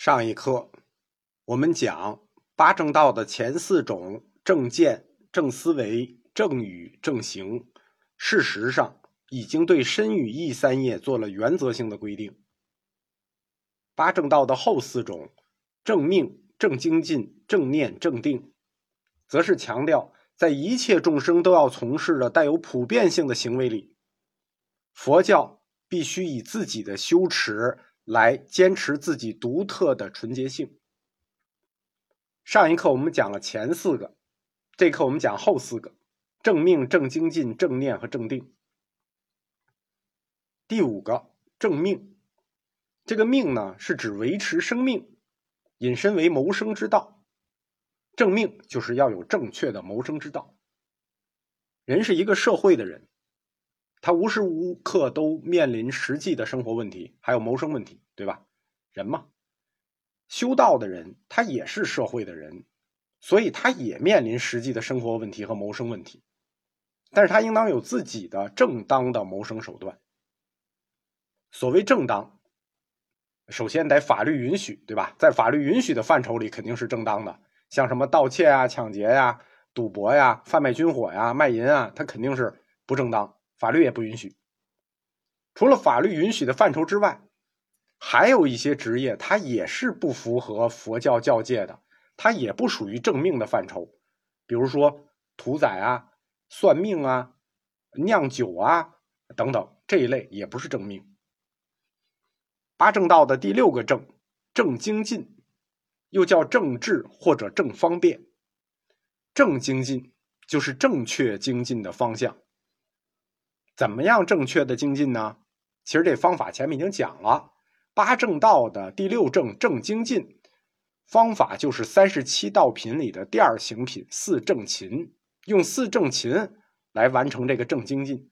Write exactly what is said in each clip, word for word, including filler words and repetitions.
上一课我们讲八正道的前四种正见、正思维、正语、正行，事实上已经对身语意三业做了原则性的规定。八正道的后四种正命、正精进、正念、正定，则是强调在一切众生都要从事的带有普遍性的行为里，佛教必须以自己的修持来坚持自己独特的纯洁性。上一课我们讲了前四个，这课我们讲后四个：正命、正精进、正念和正定。第五个，正命。这个命呢，是指维持生命，引申为谋生之道。正命就是要有正确的谋生之道。人是一个社会的人，他无时无刻都面临实际的生活问题，还有谋生问题，对吧？人嘛，修道的人他也是社会的人，所以他也面临实际的生活问题和谋生问题，但是他应当有自己的正当的谋生手段。所谓正当，首先得法律允许，对吧？在法律允许的范畴里肯定是正当的，像什么盗窃啊、抢劫啊、赌博呀、贩卖军火呀、卖淫啊，它肯定是不正当，法律也不允许。除了法律允许的范畴之外，还有一些职业它也是不符合佛教教戒的，它也不属于正命的范畴，比如说屠宰啊、算命啊、酿酒啊等等，这一类也不是正命。八正道的第六个正，正精进，又叫正智或者正方便。正精进就是正确精进的方向。怎么样正确的精进呢？其实这方法前面已经讲了，八正道的第六正正精进方法就是三十七道品里的第二行品四正勤，用四正勤来完成这个正精进。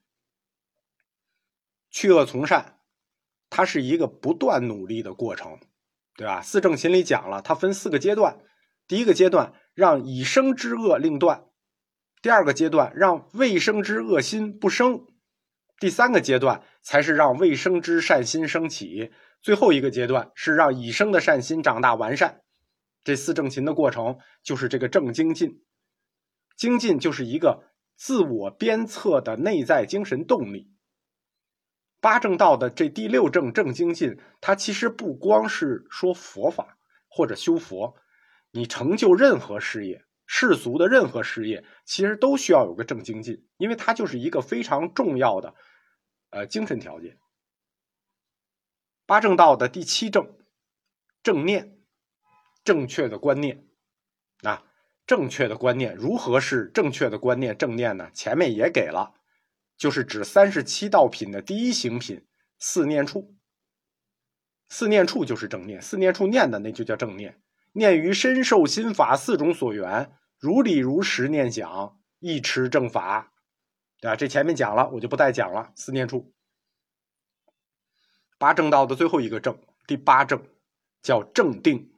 去恶从善，它是一个不断努力的过程，对吧？四正勤里讲了，它分四个阶段。第一个阶段让已生之恶令断，第二个阶段让未生之恶心不生，第三个阶段才是让未生之善心升起，最后一个阶段是让已生的善心长大完善。这四正勤的过程就是这个正精进。精进就是一个自我鞭策的内在精神动力。八正道的这第六正正精进，它其实不光是说佛法或者修佛，你成就任何事业，世俗的任何事业其实都需要有个正精进，因为它就是一个非常重要的呃精神条件。八正道的第七正，正念，正确的观念啊，正确的观念如何是正确的观念正念呢？前面也给了，就是指三十七道品的第一行品四念处。四念处就是正念，四念处念的那就叫正念。念于身受心法四种所缘，如理如实念想，一持正法，对吧？这前面讲了，我就不再讲了。四念处。八正道的最后一个正，第八正，叫正定。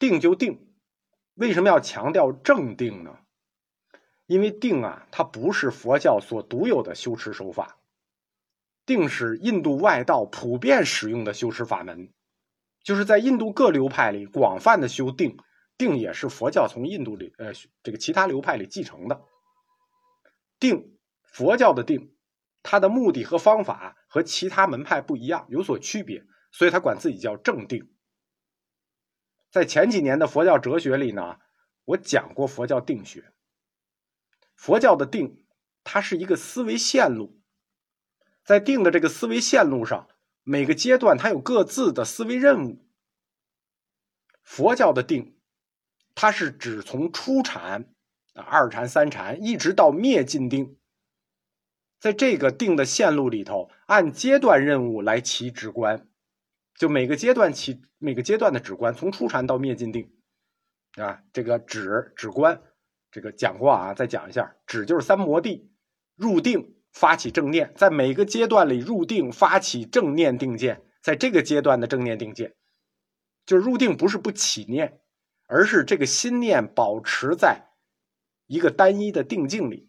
定就定，为什么要强调正定呢？因为定啊，它不是佛教所独有的修持手法，定是印度外道普遍使用的修持法门。就是在印度各流派里广泛的修定，定也是佛教从印度里呃这个其他流派里继承的。定，佛教的定，它的目的和方法和其他门派不一样，有所区别，所以它管自己叫正定。在前几年的佛教哲学里呢，我讲过佛教定学。佛教的定，它是一个思维线路，在定的这个思维线路上，每个阶段它有各自的思维任务。佛教的定，它是指从初禅、二禅、三禅一直到灭尽定，在这个定的线路里头，按阶段任务来起止观，就每个阶段起每个阶段的止观，从初禅到灭尽定啊，这个止止观，这个讲过啊，再讲一下，止就是三摩地，入定。发起正念，在每个阶段里入定发起正念定见，在这个阶段的正念定见，就是入定不是不起念，而是这个心念保持在一个单一的定境里。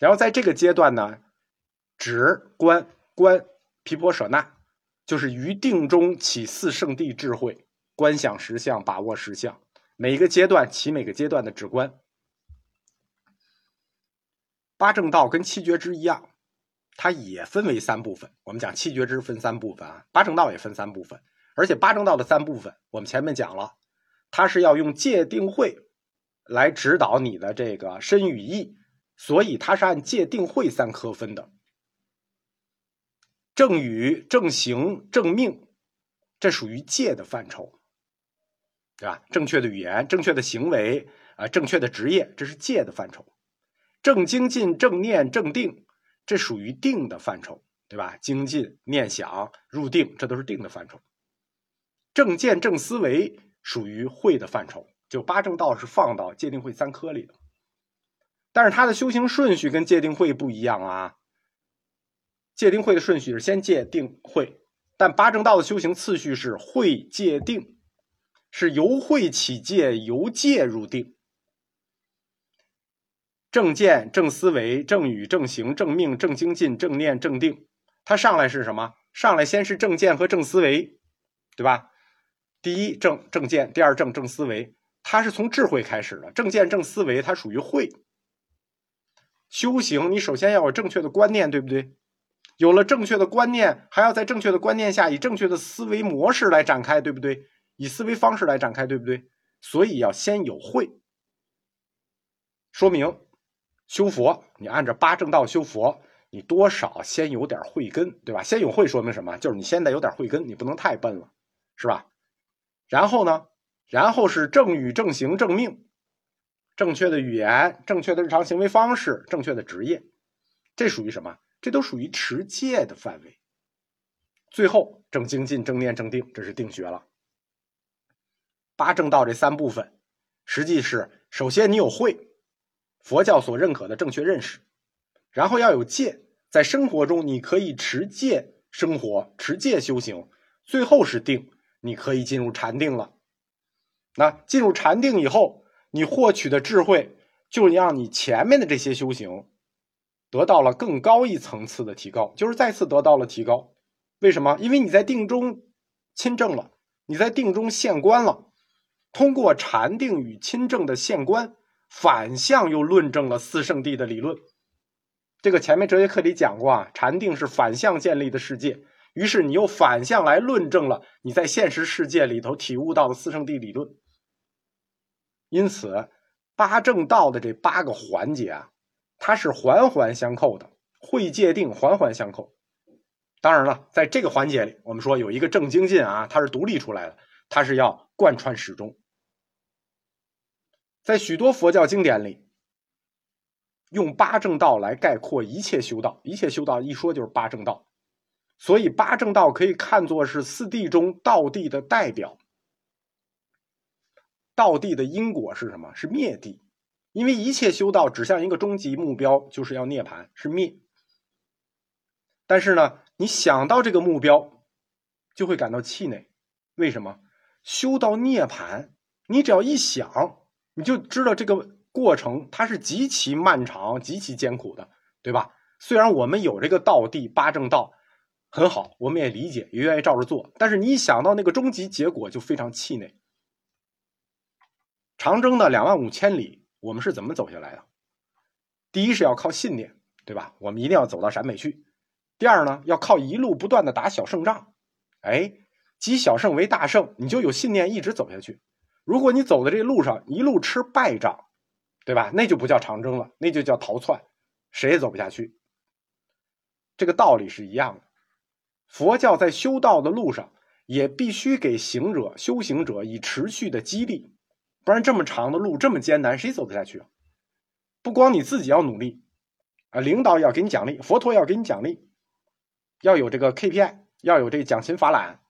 然后在这个阶段呢，止观观毗婆舍那，就是于定中起四圣谛智慧，观想实相，把握实相，每个阶段起每个阶段的止观。八正道跟七觉支一样，它也分为三部分。我们讲七觉支分三部分啊，八正道也分三部分。而且八正道的三部分，我们前面讲了，它是要用戒定慧来指导你的这个身语意，所以它是按戒定慧三科分的。正语、正行、正命，这属于戒的范畴，对吧？正确的语言、正确的行为啊、正确的职业，这是戒的范畴。正精进、正念、正定，这属于定的范畴，对吧？精进、念想、入定，这都是定的范畴。正见、正思维属于慧的范畴，就八正道是放到戒定慧三科里的。但是它的修行顺序跟戒定慧不一样啊。戒定慧的顺序是先戒定慧，但八正道的修行次序是慧戒定，是由慧起戒，由戒入定。正见、正思维、正语、正行、正命、正精进、正念、正定，它上来是什么？上来先是正见和正思维，对吧？第一正正见，第二正正思维，它是从智慧开始的。正见、正思维它属于慧。修行你首先要有正确的观念，对不对？有了正确的观念，还要在正确的观念下以正确的思维模式来展开，对不对？以思维方式来展开，对不对？所以要先有慧。说明修佛，你按照八正道修佛，你多少先有点慧根，对吧？先有慧说明什么？就是你现在有点慧根，你不能太笨了，是吧？然后呢？然后是正语、正行、正命，正确的语言、正确的日常行为方式、正确的职业，这属于什么？这都属于持戒的范围。最后正精进、正念、正定，这是定学了。八正道这三部分，实际是首先你有慧，佛教所认可的正确认识，然后要有戒，在生活中你可以持戒生活，持戒修行，最后是定，你可以进入禅定了。那进入禅定以后，你获取的智慧就让你前面的这些修行得到了更高一层次的提高，就是再次得到了提高。为什么？因为你在定中亲证了，你在定中现观了，通过禅定与亲证的现观，反向又论证了四圣谛的理论。这个前面哲学课里讲过啊，禅定是反向建立的世界，于是你又反向来论证了你在现实世界里头体悟到的四圣谛理论。因此八正道的这八个环节啊，它是环环相扣的，慧戒定环环相扣。当然了，在这个环节里我们说有一个正精进啊，它是独立出来的，它是要贯穿始终。在许多佛教经典里，用八正道来概括一切修道，一切修道一说就是八正道，所以八正道可以看作是四谛中道谛的代表。道谛的因果是什么？是灭谛，因为一切修道指向一个终极目标，就是要涅槃，是灭。但是呢，你想到这个目标，就会感到气馁。为什么？修到涅槃，你只要一想，你就知道这个过程它是极其漫长极其艰苦的，对吧？虽然我们有这个道谛八正道很好，我们也理解也愿意照着做，但是你一想到那个终极结果就非常气馁。长征的两万五千里我们是怎么走下来的？第一是要靠信念，对吧？我们一定要走到陕北去。第二呢，要靠一路不断的打小胜仗，哎，积小胜为大胜，你就有信念一直走下去。如果你走的这路上一路吃败仗，对吧？那就不叫长征了，那就叫逃窜，谁也走不下去。这个道理是一样的。佛教在修道的路上也必须给行者、修行者以持续的激励，不然这么长的路这么艰难，谁走得下去啊？不光你自己要努力啊，领导要给你奖励，佛陀要给你奖励，要有这个 K P I， 要有这个奖勤法览，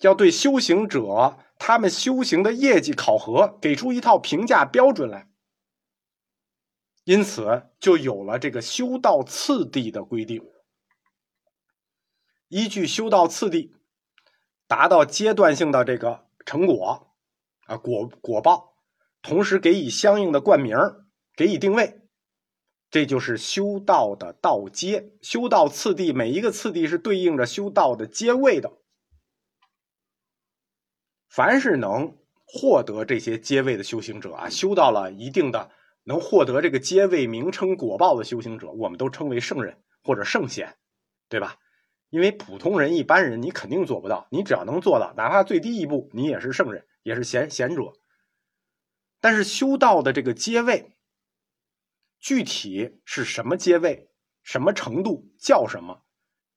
要对修行者他们修行的业绩考核给出一套评价标准来。因此就有了这个修道次第的规定。依据修道次第达到阶段性的这个成果啊果果报，同时给予相应的冠名，给予定位，这就是修道的道阶，修道次第，每一个次第是对应着修道的阶位的。凡是能获得这些阶位的修行者啊，修到了一定的能获得这个阶位名称果报的修行者，我们都称为圣人或者圣贤，对吧？因为普通人一般人你肯定做不到，你只要能做到，哪怕最低一步，你也是圣人，也是贤贤者。但是修道的这个阶位具体是什么阶位，什么程度，叫什么，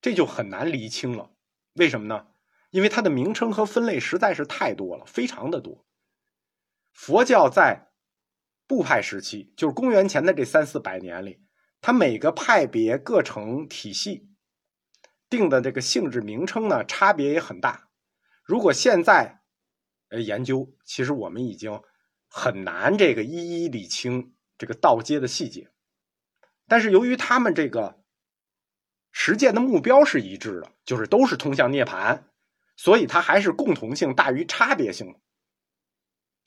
这就很难厘清了。为什么呢？因为它的名称和分类实在是太多了，非常的多。佛教在部派时期，就是公元前的这三四百年里，它每个派别各成体系，定的这个性质名称呢差别也很大。如果现在研究，其实我们已经很难这个一一理清这个道阶的细节，但是由于他们这个实践的目标是一致的，就是都是通向涅槃，所以它还是共同性大于差别性的。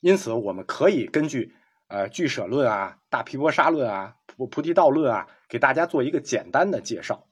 因此我们可以根据呃俱舍论啊、大毗婆沙论啊、菩提道论啊，给大家做一个简单的介绍。